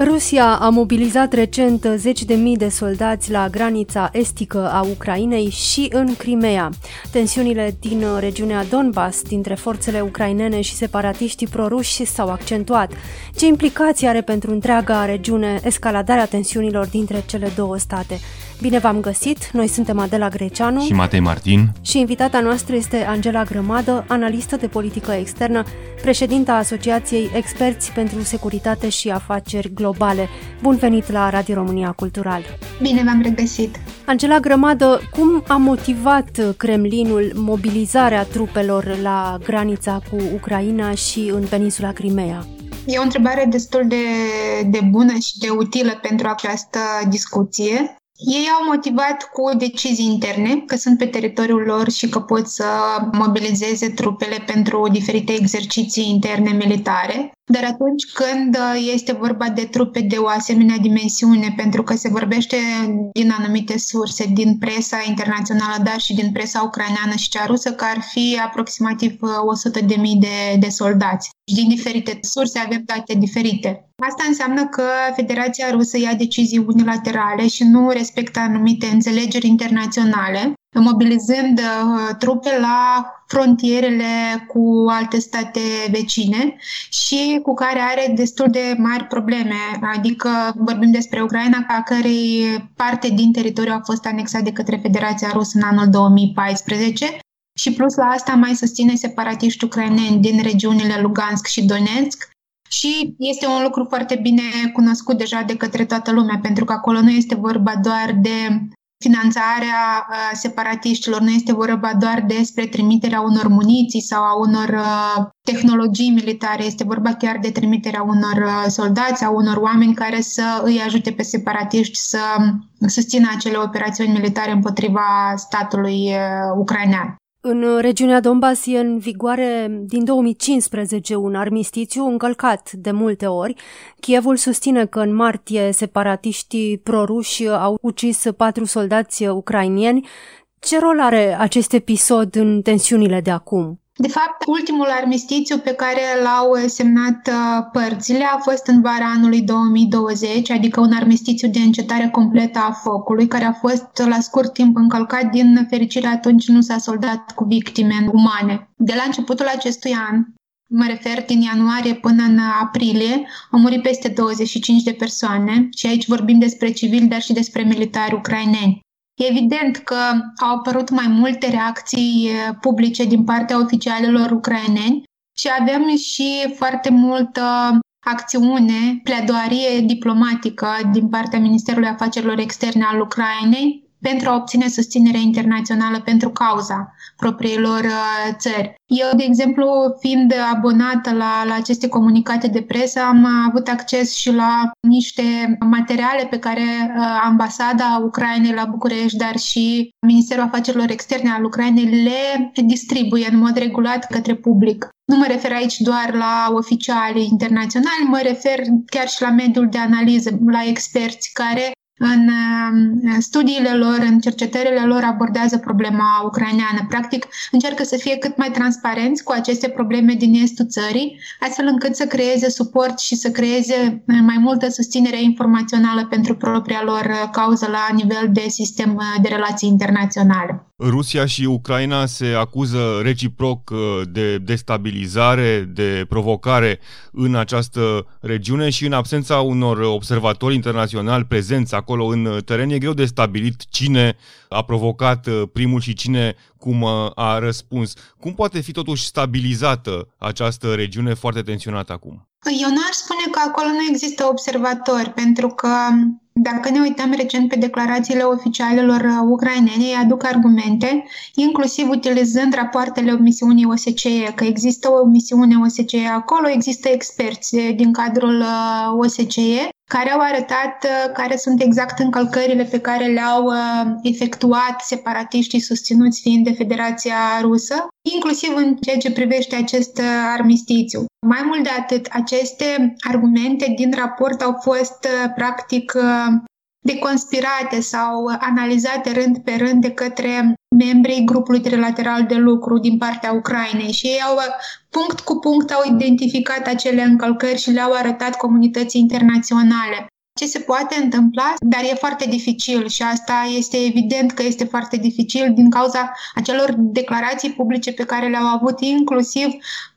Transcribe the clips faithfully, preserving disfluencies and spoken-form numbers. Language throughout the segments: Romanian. Rusia a mobilizat recent zeci de mii de soldați la granița estică a Ucrainei și în Crimea. Tensiunile din regiunea Donbass dintre forțele ucrainene și separatiștii proruși s-au accentuat. Ce implicații are pentru întreaga regiune escaladarea tensiunilor dintre cele două state? Bine v-am găsit! Noi suntem Adela Greceanu și Matei Martin și invitata noastră este Angela Grămadă, analistă de politică externă, președinta Asociației Experți pentru Securitate și Afaceri Globale. Bun venit la Radio România Cultural! Bine v-am regăsit! Angela Grămadă, cum a motivat Kremlinul mobilizarea trupelor la granița cu Ucraina și în peninsula Crimea? E o întrebare destul de, de bună și de utilă pentru această discuție. Ei au motivat cu decizii interne, că sunt pe teritoriul lor și că pot să mobilizeze trupele pentru diferite exerciții interne militare. Dar atunci când este vorba de trupe de o asemenea dimensiune, pentru că se vorbește din anumite surse, din presa internațională, dar și din presa ucraineană și cea rusă, că ar fi aproximativ o sută de mii de, de soldați. Din diferite surse avem date diferite. Asta înseamnă că Federația Rusă ia decizii unilaterale și nu respectă anumite înțelegeri internaționale, mobilizând trupe la frontierele cu alte state vecine și cu care are destul de mari probleme. Adică vorbim despre Ucraina, a cărei parte din teritoriu a fost anexat de către Federația Rusă în anul două mii paisprezece. Și plus la asta mai susține separatiști ucraineni din regiunile Lugansk și Donetsk. Și este un lucru foarte bine cunoscut deja de către toată lumea, pentru că acolo nu este vorba doar de finanțarea separatiștilor, nu este vorba doar despre trimiterea unor muniții sau a unor tehnologii militare, este vorba chiar de trimiterea unor soldați, a unor oameni care să îi ajute pe separatiști să susțină acele operațiuni militare împotriva statului ucrainean. În regiunea Donbass e în vigoare din două mii cincisprezece un armistițiu încălcat de multe ori. Kievul susține că în martie separatiștii proruși au ucis patru soldați ucrainieni. Ce rol are acest episod în tensiunile de acum? De fapt, ultimul armistițiu pe care l-au semnat părțile a fost în vara anului două mii douăzeci, adică un armistițiu de încetare completă a focului, care a fost la scurt timp încălcat. Din fericire, atunci nu s-a soldat cu victime umane. De la începutul acestui an, mă refer din ianuarie până în aprilie, au murit peste douăzeci și cinci de persoane și aici vorbim despre civili, dar și despre militari ucraineni. Evident că au apărut mai multe reacții publice din partea oficialilor ucraineni și avem și foarte multă acțiune, pledoarie diplomatică din partea Ministerului Afacerilor Externe al Ucrainei pentru a obține susținere internațională pentru cauza propriilor țări. Eu, de exemplu, fiind abonată la, la aceste comunicate de presă, am avut acces și la niște materiale pe care ambasada Ucrainei la București, dar și Ministerul Afacerilor Externe al Ucrainei le distribuie în mod regulat către public. Nu mă refer aici doar la oficiali internaționali, mă refer chiar și la mediul de analiză, la experți care în studiile lor, în cercetările lor abordează problema ucraineană. Practic, încearcă să fie cât mai transparenți cu aceste probleme din estul țării, astfel încât să creeze suport și să creeze mai multă susținere informațională pentru propria lor cauză la nivel de sistem de relații internaționale. Rusia și Ucraina se acuză reciproc de destabilizare, de provocare în această regiune și în absența unor observatori internaționali prezenți acolo în teren, e greu de stabilit cine a provocat primul și cine cum a răspuns. Cum poate fi totuși stabilizată această regiune foarte tensionată acum? Eu nu aș spune că acolo nu există observatori, pentru că dacă ne uităm recent pe declarațiile oficialelor ucrainene, ei aduc argumente, inclusiv utilizând rapoartele misiunii O S C E, că există o misiune O S C E acolo, există experți din cadrul O S C E care au arătat care sunt exact încălcările pe care le-au efectuat separatiștii susținuți fiind de Federația Rusă, inclusiv în ceea ce privește acest armistițiu. Mai mult de atât, aceste argumente din raport au fost practic deconspirate sau analizate rând pe rând de către membrii grupului trilateral de lucru din partea Ucrainei și ei au, punct cu punct au identificat acele încălcări și le-au arătat comunității internaționale. Ce se poate întâmpla, dar e foarte dificil și asta este evident că este foarte dificil din cauza acelor declarații publice pe care le-au avut inclusiv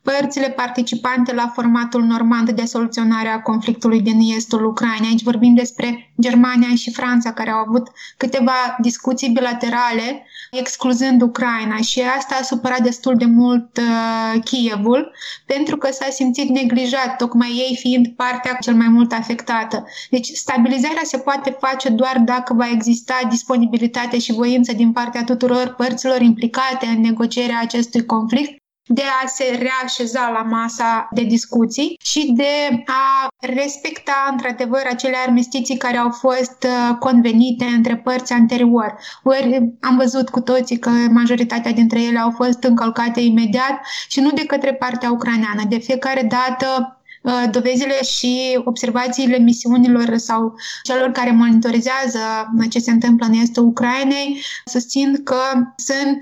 părțile participante la formatul normand de soluționare a conflictului din estul Ucrainei. Aici vorbim despre Germania și Franța, care au avut câteva discuții bilaterale excluzând Ucraina și asta a supărat destul de mult uh, Kievul, pentru că s-a simțit neglijat, tocmai ei fiind partea cel mai mult afectată. Deci stabilizarea se poate face doar dacă va exista disponibilitate și voință din partea tuturor părților implicate în negocierea acestui conflict de a se reașeza la masa de discuții și de a respecta într-adevăr acele armistiții care au fost convenite între părți anterior. Ori am văzut cu toții că majoritatea dintre ele au fost încălcate imediat și nu de către partea ucraineană. De fiecare dată dovezile și observațiile misiunilor sau celor care monitorizează ce se întâmplă în estul Ucrainei susțin că sunt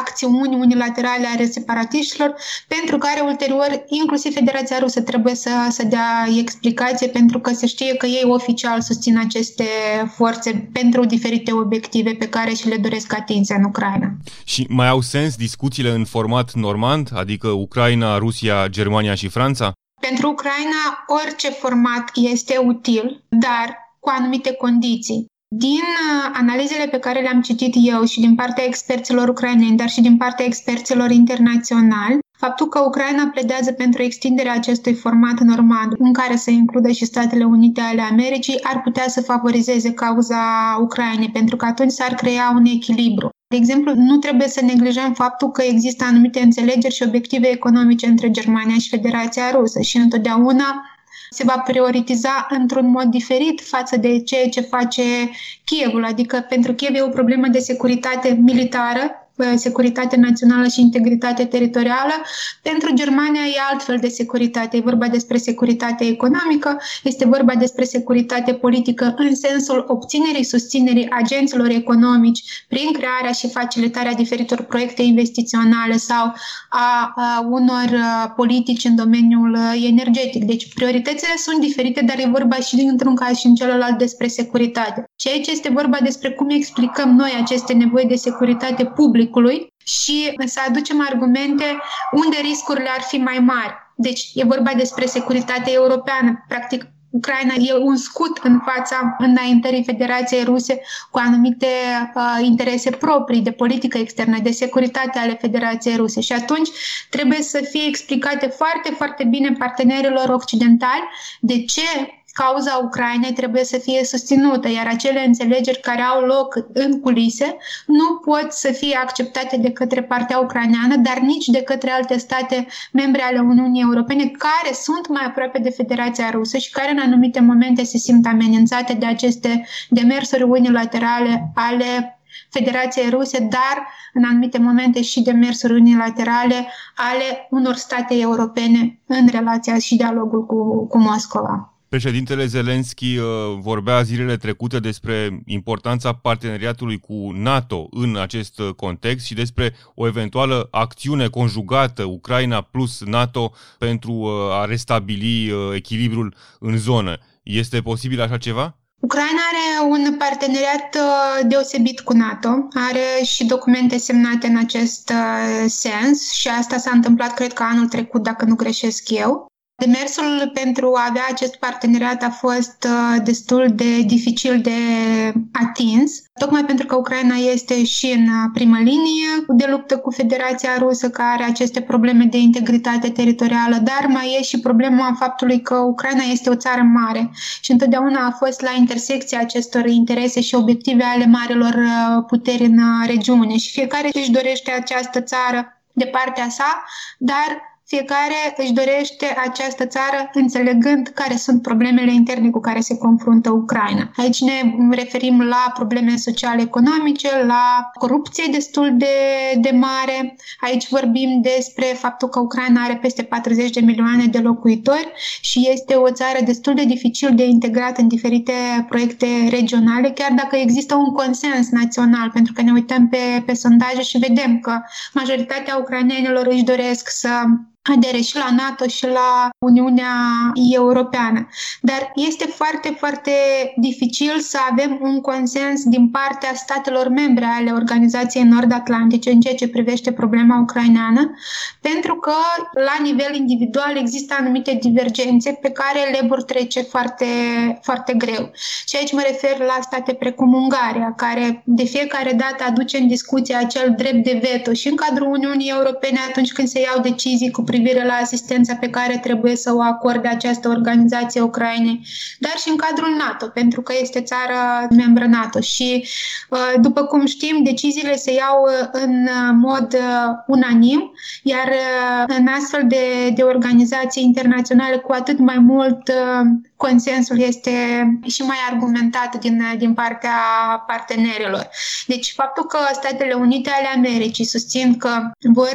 acțiuni unilaterale ale separatiștilor, pentru care ulterior inclusiv Federația Rusă trebuie să, să dea explicație, pentru că se știe că ei oficial susțin aceste forțe pentru diferite obiective pe care și le doresc atinse în Ucraina. Și mai au sens discuțiile în format normand, adică Ucraina, Rusia, Germania și Franța? Pentru Ucraina, orice format este util, dar cu anumite condiții. Din analizele pe care le-am citit eu și din partea experților ucraineni, dar și din partea experților internaționali, faptul că Ucraina pledează pentru extinderea acestui format normand, în care se includă și Statele Unite ale Americii, ar putea să favorizeze cauza Ucrainei, pentru că atunci s-ar crea un echilibru. De exemplu, nu trebuie să neglijăm faptul că există anumite înțelegeri și obiective economice între Germania și Federația Rusă și întotdeauna se va prioritiza într-un mod diferit față de ceea ce face Kievul. Adică pentru Kiev e o problemă de securitate militară, securitate națională și integritate teritorială. Pentru Germania e altfel de securitate. E vorba despre securitate economică, este vorba despre securitate politică în sensul obținerii, susținerii agenților economici prin crearea și facilitarea diferitor proiecte investiționale sau a, a unor politici în domeniul energetic. Deci prioritățile sunt diferite, dar e vorba și într-un caz și în celălalt despre securitate. Și aici este vorba despre cum explicăm noi aceste nevoi de securitate publicului și să aducem argumente unde riscurile ar fi mai mari. Deci e vorba despre securitate europeană. Practic, Ucraina e un scut în fața înaintării Federației Ruse cu anumite uh, interese proprii de politică externă, de securitate ale Federației Ruse. Și atunci trebuie să fie explicate foarte, foarte bine partenerilor occidentali de ce cauza Ucrainei trebuie să fie susținută, iar acele înțelegeri care au loc în culise nu pot să fie acceptate de către partea ucraineană, dar nici de către alte state membre ale Uniunii Europene, care sunt mai aproape de Federația Rusă și care în anumite momente se simt amenințate de aceste demersuri unilaterale ale Federației Ruse, dar în anumite momente și demersuri unilaterale ale unor state europene în relația și dialogul cu, cu Moscova. Președintele Zelenski vorbea zilele trecute despre importanța parteneriatului cu NATO în acest context și despre o eventuală acțiune conjugată Ucraina plus NATO pentru a restabili echilibrul în zonă. Este posibil așa ceva? Ucraina are un parteneriat deosebit cu NATO, are și documente semnate în acest sens și asta s-a întâmplat, cred că anul trecut, dacă nu greșesc eu. Demersul pentru a avea acest parteneriat a fost destul de dificil de atins, tocmai pentru că Ucraina este și în primă linie de luptă cu Federația Rusă, care are aceste probleme de integritate teritorială, dar mai e și problema faptului că Ucraina este o țară mare și întotdeauna a fost la intersecția acestor interese și obiective ale marilor puteri în regiune și fiecare își dorește această țară de partea sa, dar Fiecare își dorește această țară înțelegând care sunt problemele interne cu care se confruntă Ucraina. Aici ne referim la probleme sociale-economice, la corupție destul de, de mare. Aici vorbim despre faptul că Ucraina are peste patruzeci de milioane de locuitori și este o țară destul de dificil de integrat în diferite proiecte regionale, chiar dacă există un consens național, pentru că ne uităm pe, pe sondaje și vedem că majoritatea ucrainenilor își doresc să adere și la NATO și la Uniunea Europeană. Dar este foarte, foarte dificil să avem un consens din partea statelor membre ale Organizației Nord-Atlantice în ceea ce privește problema ucraineană, pentru că la nivel individual există anumite divergențe pe care le vor trece foarte, foarte greu. Și aici mă refer la state precum Ungaria, care de fiecare dată aduce în discuție acel drept de veto și în cadrul Uniunii Europene atunci când se iau decizii cu privire la asistența pe care trebuie să o acorde această organizație Ucrainei, dar și în cadrul NATO, pentru că este țară membră NATO și, după cum știm, deciziile se iau în mod unanim, iar în astfel de, de organizații internaționale, cu atât mai mult consensul este și mai argumentat din, din partea partenerilor. Deci faptul că Statele Unite ale Americii susțin că vor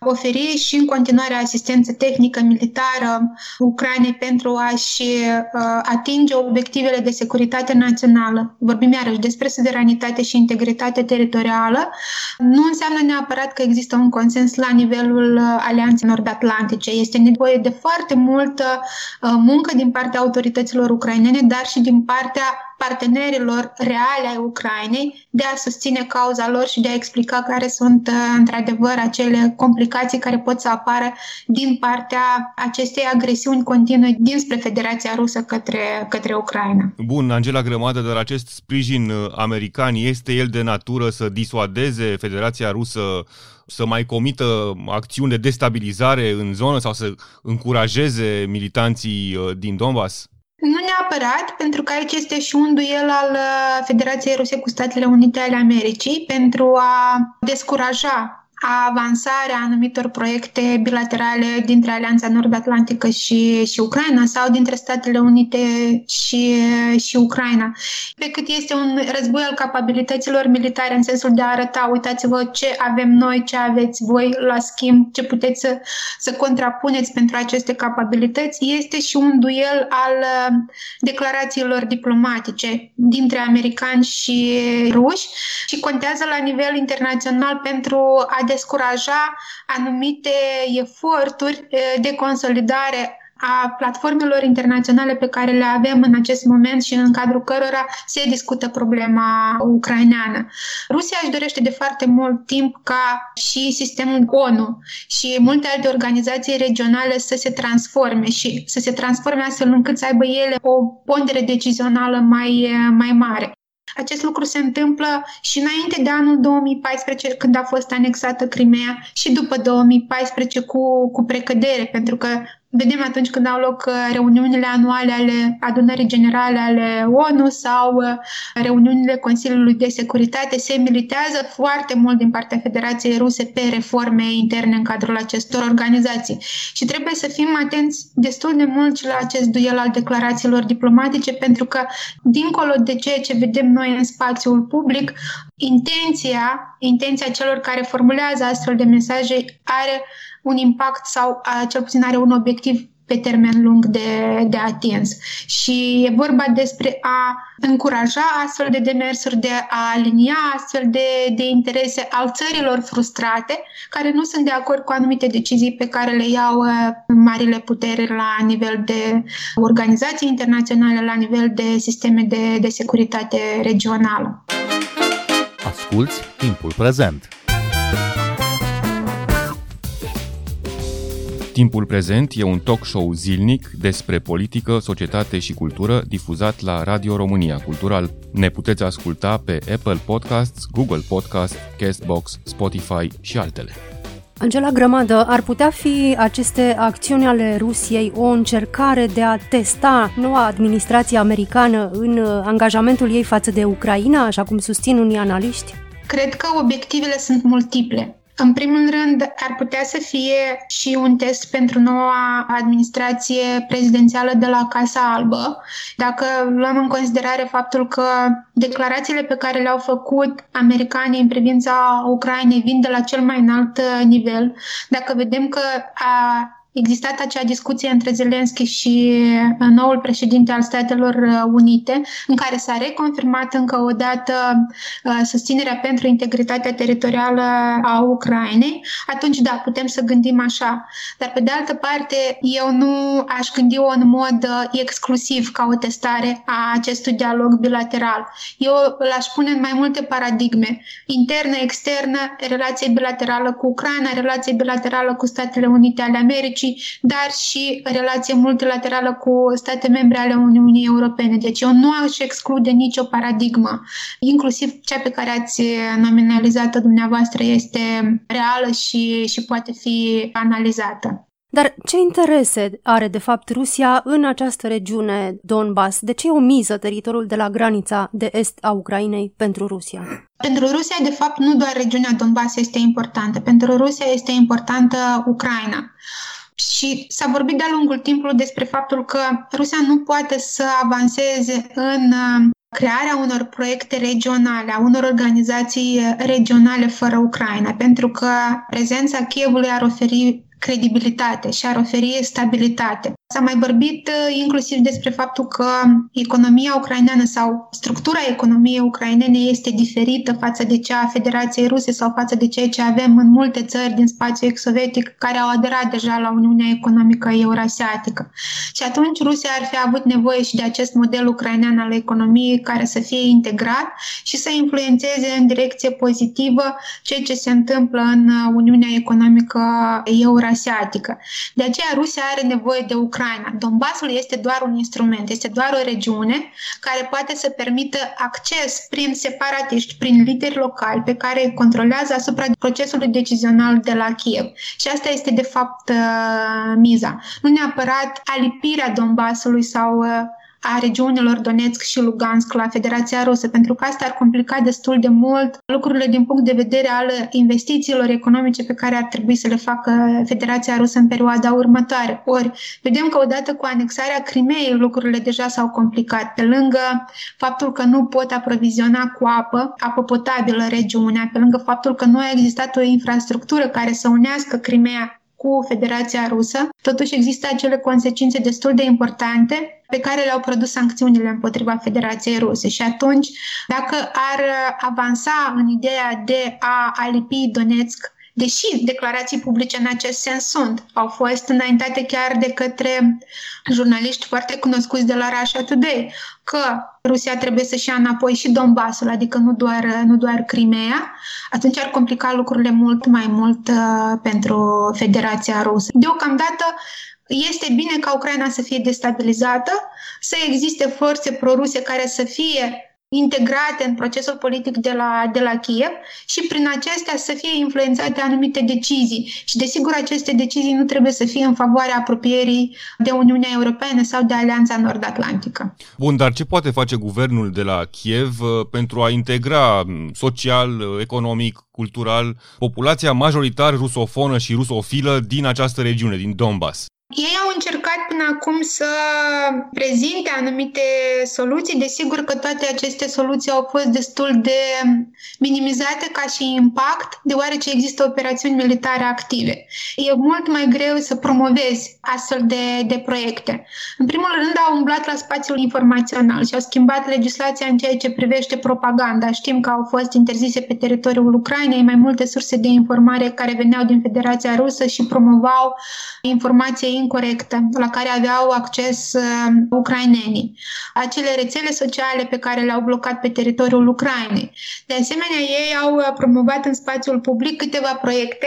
oferi și în continuare asistență tehnică militară Ucrainei pentru a-și uh, atinge obiectivele de securitate națională, vorbim iarăși despre suveranitate și integritate teritorială, nu înseamnă neapărat că există un consens la nivelul Alianței Nord-Atlantice. Este nevoie de foarte multă uh, muncă din partea autorităților ucrainene, dar și din partea partenerilor reale ai Ucrainei de a susține cauza lor și de a explica care sunt într-adevăr acele complicații care pot să apară din partea acestei agresiuni continue dinspre Federația Rusă către, către Ucraina. Bun, Angela Grămadă, dar acest sprijin american este el de natură să disuadeze Federația Rusă să mai comită acțiuni de destabilizare în zonă sau să încurajeze militanții din Donbass? Nu neapărat, pentru că aici este și un duel al Federației Ruse cu Statele Unite ale Americii pentru a descuraja avansarea anumitor proiecte bilaterale dintre Alianța Nord-Atlantică și, și Ucraina sau dintre Statele Unite și, și Ucraina. Pe cât este un război al capabilităților militare în sensul de a arăta, uitați-vă ce avem noi, ce aveți voi la schimb, ce puteți să, să contrapuneți pentru aceste capabilități, este și un duel al declarațiilor diplomatice dintre americani și ruși și contează la nivel internațional pentru a descuraja anumite eforturi de consolidare a platformelor internaționale pe care le avem în acest moment și în cadrul cărora se discută problema ucraineană. Rusia își dorește de foarte mult timp ca și sistemul O N U și multe alte organizații regionale să se transforme și să se transforme astfel încât să aibă ele o pondere decizională mai, mai mare. Acest lucru se întâmplă și înainte de anul două mii paisprezece, când a fost anexată Crimea, și după două mii paisprezece cu, cu precădere, pentru că vedem atunci când au loc reuniunile anuale ale adunării generale ale O N U sau reuniunile Consiliului de Securitate, se militează foarte mult din partea Federației Ruse pe reforme interne în cadrul acestor organizații. Și trebuie să fim atenți destul de mult și la acest duel al declarațiilor diplomatice, pentru că, dincolo de ceea ce vedem noi în spațiul public, intenția, intenția celor care formulează astfel de mesaje are un impact sau cel puțin are un obiectiv pe termen lung de, de atins. Și e vorba despre a încuraja astfel de demersuri, de a alinia astfel de, de interese al țărilor frustrate, care nu sunt de acord cu anumite decizii pe care le iau marile puteri la nivel de organizații internaționale, la nivel de sisteme de, de securitate regională. Asculți Timpul Prezent! Timpul Prezent e un talk show zilnic despre politică, societate și cultură difuzat la Radio România Cultural. Ne puteți asculta pe Apple Podcasts, Google Podcasts, Castbox, Spotify și altele. Angela Grămadă, ar putea fi aceste acțiuni ale Rusiei o încercare de a testa noua administrație americană în angajamentul ei față de Ucraina, așa cum susțin unii analiști? Cred că obiectivele sunt multiple. În primul rând, ar putea să fie și un test pentru noua administrație prezidențială de la Casa Albă. Dacă luăm în considerare faptul că declarațiile pe care le-au făcut americanii în privința Ucrainei vin de la cel mai înalt nivel, dacă vedem că a existat acea discuție între Zelenski și noul președinte al Statelor Unite, în care s-a reconfirmat încă o dată susținerea pentru integritatea teritorială a Ucrainei, atunci da, putem să gândim așa. Dar pe de altă parte, eu nu aș gândi-o în mod exclusiv ca o testare a acestui dialog bilateral. Eu l-aș pune în mai multe paradigme. Internă, externă, relație bilaterală cu Ucraina, relație bilaterală cu Statele Unite ale Americii, dar și relație multilaterală cu state membre ale Uniunii Europene. Deci eu nu aș exclude nicio paradigmă. Inclusiv cea pe care ați nominalizat-o dumneavoastră este reală și, și poate fi analizată. Dar ce interese are de fapt Rusia în această regiune Donbass? De ce o miză teritoriul de la granița de est a Ucrainei pentru Rusia? Pentru Rusia, de fapt, nu doar regiunea Donbass este importantă. Pentru Rusia este importantă Ucraina. Și s-a vorbit de-a lungul timpului despre faptul că Rusia nu poate să avanseze în crearea unor proiecte regionale, a unor organizații regionale fără Ucraina, pentru că prezența Kievului ar oferi credibilitate și ar oferi stabilitate. S-a mai vorbit inclusiv despre faptul că economia ucraineană sau structura economiei ucrainene este diferită față de cea a Federației Ruse sau față de ceea ce avem în multe țări din spațiul ex-sovietic care au aderat deja la Uniunea Economică Eurasiatică. Și atunci Rusia ar fi avut nevoie și de acest model ucrainean al economiei care să fie integrat și să influențeze în direcție pozitivă ceea ce se întâmplă în Uniunea Economică Eurasiatică. De aceea Rusia are nevoie de Ucraina. Donbassul este doar un instrument, este doar o regiune care poate să permită acces prin separatiști, prin lideri locali pe care îi controlează asupra procesului decizional de la Kiev. Și asta este de fapt miza. Nu neapărat alipirea Donbassului sau a regiunilor Donetsk și Lugansk la Federația Rusă, pentru că asta ar complica destul de mult lucrurile din punct de vedere al investițiilor economice pe care ar trebui să le facă Federația Rusă în perioada următoare. Ori, vedem că odată cu anexarea Crimeei lucrurile deja s-au complicat, pe lângă faptul că nu pot aproviziona cu apă, apă potabilă regiunea, pe lângă faptul că nu a existat o infrastructură care să unească Crimea cu Federația Rusă, totuși există acele consecințe destul de importante pe care le-au produs sancțiunile împotriva Federației Ruse. Și atunci, dacă ar avansa în ideea de a alipi Donetsk, deși declarații publice în acest sens sunt, au fost înaintate chiar de către jurnaliști foarte cunoscuți de la Russia Today, că Rusia trebuie să-și ia înapoi și Donbassul, adică nu doar, nu doar Crimea, atunci ar complica lucrurile mult mai mult uh, pentru Federația Rusă. Deocamdată este bine ca Ucraina să fie destabilizată, să existe forțe proruse care să fie integrate în procesul politic de la, de la Kiev și prin acestea să fie influențate anumite decizii. Și desigur aceste decizii nu trebuie să fie în favoarea apropierii de Uniunea Europeană sau de Alianța Nord-Atlantică. Bun, dar ce poate face guvernul de la Kiev pentru a integra social, economic, cultural populația majoritar rusofonă și rusofilă din această regiune, din Donbass? Ei au încercat până acum să prezinte anumite soluții. Desigur că toate aceste soluții au fost destul de minimizate ca și impact, deoarece există operațiuni militare active. E mult mai greu să promovezi astfel de, de proiecte. În primul rând au umblat la spațiul informațional și au schimbat legislația în ceea ce privește propaganda. Știm că au fost interzise pe teritoriul Ucrainei mai multe surse de informare care veneau din Federația Rusă și promovau informații incorectă, la care aveau acces uh, ucrainenii. Acele rețele sociale pe care le-au blocat pe teritoriul Ucrainei. De asemenea, ei au promovat în spațiul public câteva proiecte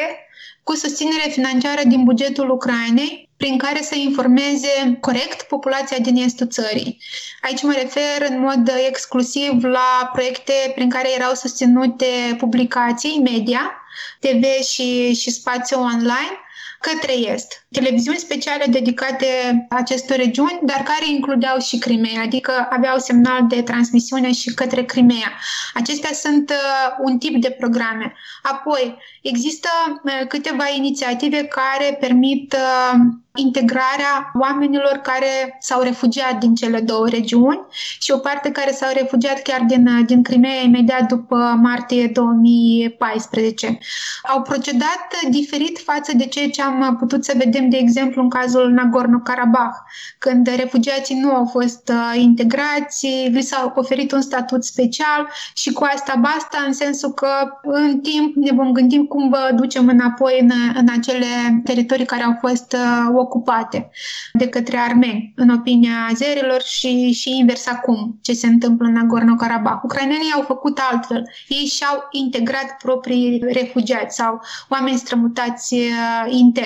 cu susținere financiară din bugetul Ucrainei, prin care să informeze corect populația din estul țării. Aici mă refer în mod exclusiv la proiecte prin care erau susținute publicații, media, T V și, și spațiu online, către est. Televiziuni speciale dedicate acestor regiuni, dar care includeau și Crimea, adică aveau semnal de transmisiune și către Crimea. Acestea sunt un tip de programe. Apoi, există câteva inițiative care permit integrarea oamenilor care s-au refugiat din cele două regiuni și o parte care s-au refugiat chiar din, din Crimea imediat după martie două mii paisprezece. Au procedat diferit față de ceea ce am putut să vedem, de exemplu, în cazul Nagorno-Karabakh, când refugiații nu au fost integrați, li s-a oferit un statut special și cu asta basta, în sensul că în timp ne vom gândi cum vă ducem înapoi în, în acele teritorii care au fost ocupate de către armeni, în opinia azerilor și, și invers acum, ce se întâmplă în Nagorno-Karabakh. Ucrainenii au făcut altfel. Ei și-au integrat proprii refugiați sau oameni strămutați intern.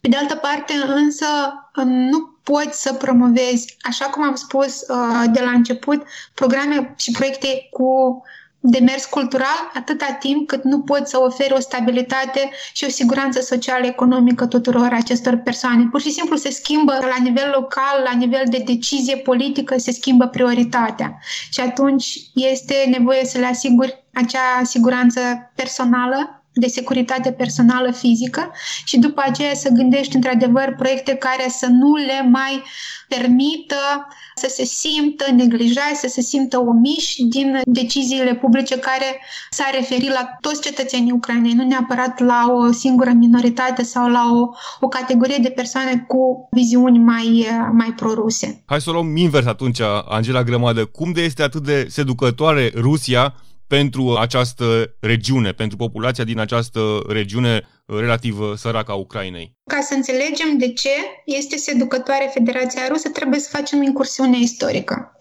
Pe de altă parte, însă, nu poți să promovezi, așa cum am spus de la început, programe și proiecte cu demers cultural atâta timp cât nu pot să ofere o stabilitate și o siguranță socială-economică tuturor acestor persoane. Pur și simplu se schimbă la nivel local, la nivel de decizie politică, se schimbă prioritatea și atunci este nevoie să le asiguri acea siguranță personală, de securitate personală fizică și după aceea să gândești într-adevăr proiecte care să nu le mai permită să se simtă neglijați, să se simtă omiși din deciziile publice care s-a referit la toți cetățenii Ucrainei, nu neapărat la o singură minoritate sau la o, o categorie de persoane cu viziuni mai, mai proruse. Hai să o luăm invers atunci, Angela Grămadă. Cum de este atât de seducătoare Rusia pentru această regiune, pentru populația din această regiune relativ săracă a Ucrainei? Ca să înțelegem de ce este seducătoare Federația Rusă, trebuie să facem incursiune istorică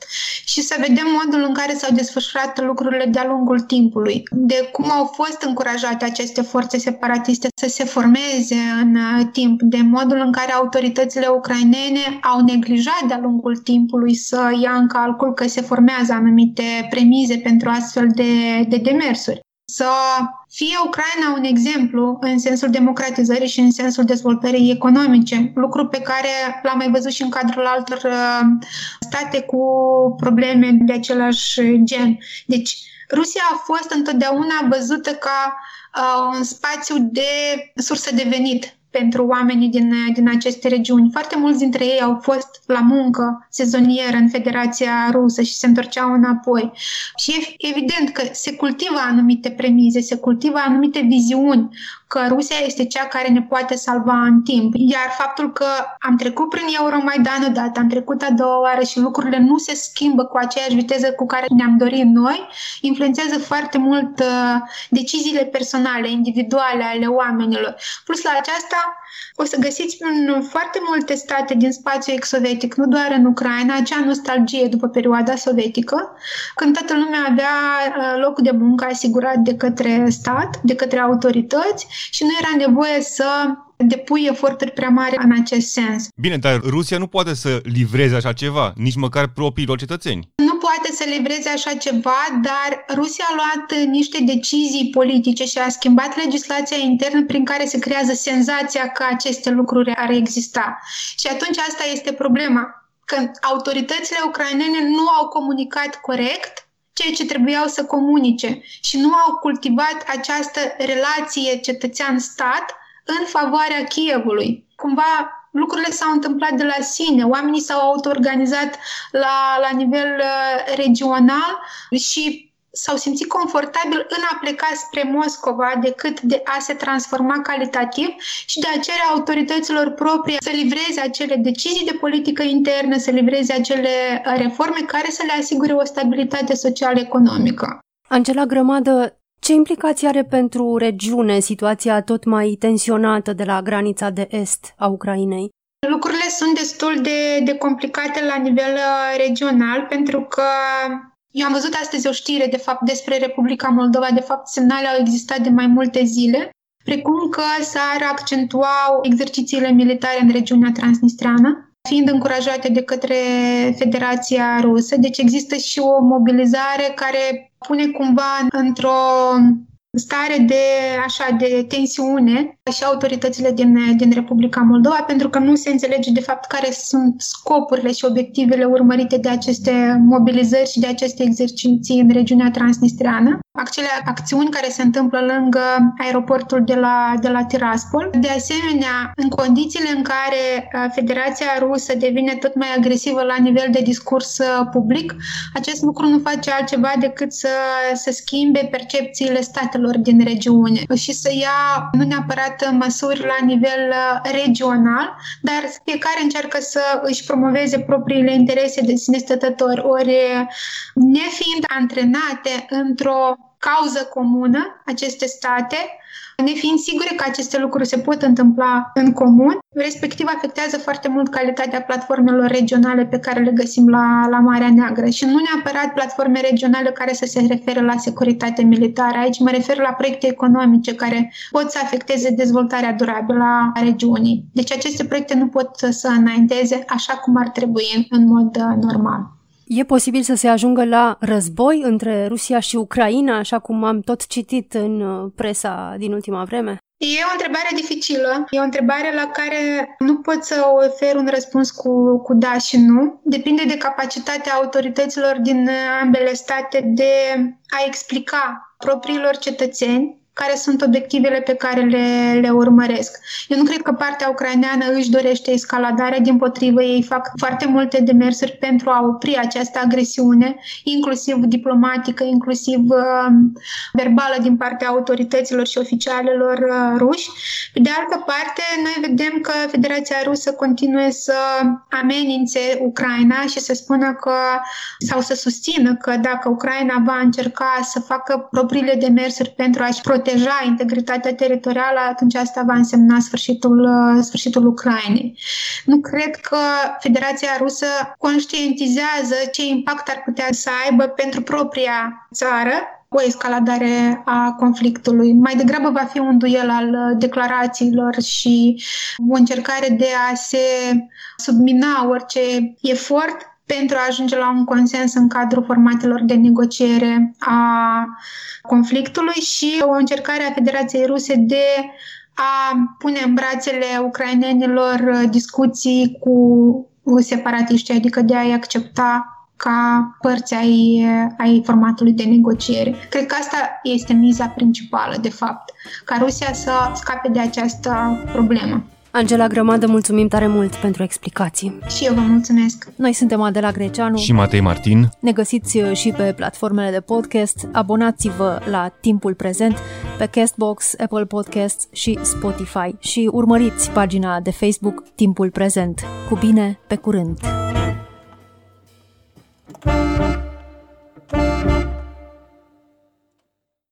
și să vedem modul în care s-au desfășurat lucrurile de-a lungul timpului, de cum au fost încurajate aceste forțe separatiste să se formeze în timp, de modul în care autoritățile ucrainene au neglijat de-a lungul timpului să ia în calcul că se formează anumite premize pentru astfel de, de demersuri. Să fie Ucraina un exemplu în sensul democratizării și în sensul dezvoltării economice, lucru pe care l-am mai văzut și în cadrul altor state cu probleme de același gen. Deci, Rusia a fost întotdeauna văzută ca uh, un spațiu de sursă de venit pentru oamenii din, din aceste regiuni. Foarte mulți dintre ei au fost la muncă sezonieră în Federația Rusă și se întorceau înapoi. Și evident că se cultivă anumite premize, se cultivă anumite viziuni că Rusia este cea care ne poate salva în timp. Iar faptul că am trecut prin Euromaidan odată, am trecut a doua oară și lucrurile nu se schimbă cu aceeași viteză cu care ne-am dorit noi, influențează foarte mult uh, deciziile personale, individuale ale oamenilor. Plus la aceasta o să găsiți în foarte multe state din spațiul ex-sovietic, nu doar în Ucraina, acea nostalgie după perioada sovietică, când toată lumea avea locul de muncă asigurat de către stat, de către autorități și nu era nevoie să depui eforturi prea mari în acest sens. Bine, dar Rusia nu poate să livreze așa ceva, nici măcar propriilor cetățeni. Nu poate să livreze așa ceva, dar Rusia a luat niște decizii politice și a schimbat legislația internă prin care se creează senzația că aceste lucruri ar exista. Și atunci asta este problema, că autoritățile ucrainene nu au comunicat corect ceea ce trebuiau să comunice și nu au cultivat această relație cetățean-stat în favoarea Kievului. Cumva lucrurile s-au întâmplat de la sine, oamenii s-au autoorganizat la, la nivel regional și s-au simțit confortabil în a pleca spre Moscova decât de a se transforma calitativ și de a cere autorităților proprie să livreze acele decizii de politică internă, să livreze acele reforme care să le asigure o stabilitate socială-economică. Angela Grămadă, ce implicații are pentru regiune situația tot mai tensionată de la granița de est a Ucrainei? Lucrurile sunt destul de, de complicate la nivel regional, pentru că eu am văzut astăzi o știre, de fapt, despre Republica Moldova. De fapt, semnale au existat de mai multe zile, precum că s-ar accentua exercițiile militare în regiunea transnistreană, fiind încurajate de către Federația Rusă. Deci există și o mobilizare care pune cumva într-o stare de, așa, de tensiune și autoritățile din, din Republica Moldova, pentru că nu se înțelege de fapt care sunt scopurile și obiectivele urmărite de aceste mobilizări și de aceste exerciții în regiunea transnistreană. Acele acțiuni care se întâmplă lângă aeroportul de la, de la Tiraspol. De asemenea, în condițiile în care Federația Rusă devine tot mai agresivă la nivel de discurs public, acest lucru nu face altceva decât să, să schimbe percepțiile statelor din regiune și să ia nu neapărat măsuri la nivel regional, dar fiecare încearcă să își promoveze propriile interese de sine stătători, ori nefiind antrenate într-o cauză comună aceste state, nefiind sigure că aceste lucruri se pot întâmpla în comun, respectiv afectează foarte mult calitatea platformelor regionale pe care le găsim la, la Marea Neagră și nu neapărat platforme regionale care să se referă la securitate militară. Aici mă refer la proiecte economice care pot să afecteze dezvoltarea durabilă a regiunii. Deci aceste proiecte nu pot să înainteze așa cum ar trebui în mod normal. E posibil să se ajungă la război între Rusia și Ucraina, așa cum am tot citit în presa din ultima vreme? E o întrebare dificilă, e o întrebare la care nu pot să ofer un răspuns cu, cu da și nu. Depinde de capacitatea autorităților din ambele state de a explica propriilor cetățeni care sunt obiectivele pe care le, le urmăresc. Eu nu cred că partea ucraineană își dorește escaladarea, din potrivă, ei fac foarte multe demersuri pentru a opri această agresiune, inclusiv diplomatică, inclusiv uh, verbală din partea autorităților și oficialelor uh, ruși. Pe de altă parte, noi vedem că Federația Rusă continuă să amenințe Ucraina și să spună că, sau să susțină că dacă Ucraina va încerca să facă propriile demersuri pentru a-și proteja deja integritatea teritorială, atunci asta va însemna sfârșitul, sfârșitul Ucrainei. Nu cred că Federația Rusă conștientizează ce impact ar putea să aibă pentru propria țară o escaladare a conflictului. Mai degrabă va fi un duel al declarațiilor și o încercare de a se submina orice efort pentru a ajunge la un consens în cadrul formatelor de negociere a conflictului și o încercare a Federației Ruse de a pune în brațele ucrainenilor discuții cu separatiștii, adică de a-i accepta ca părți ai, ai formatului de negociere. Cred că asta este miza principală, de fapt, ca Rusia să scape de această problemă. Angela Grămadă, mulțumim tare mult pentru explicații. Și eu vă mulțumesc. Noi suntem Adela Greceanu și Matei Martin. Ne găsiți și pe platformele de podcast. Abonați-vă la Timpul Prezent pe Castbox, Apple Podcasts și Spotify și urmăriți pagina de Facebook Timpul Prezent. Cu bine, pe curând!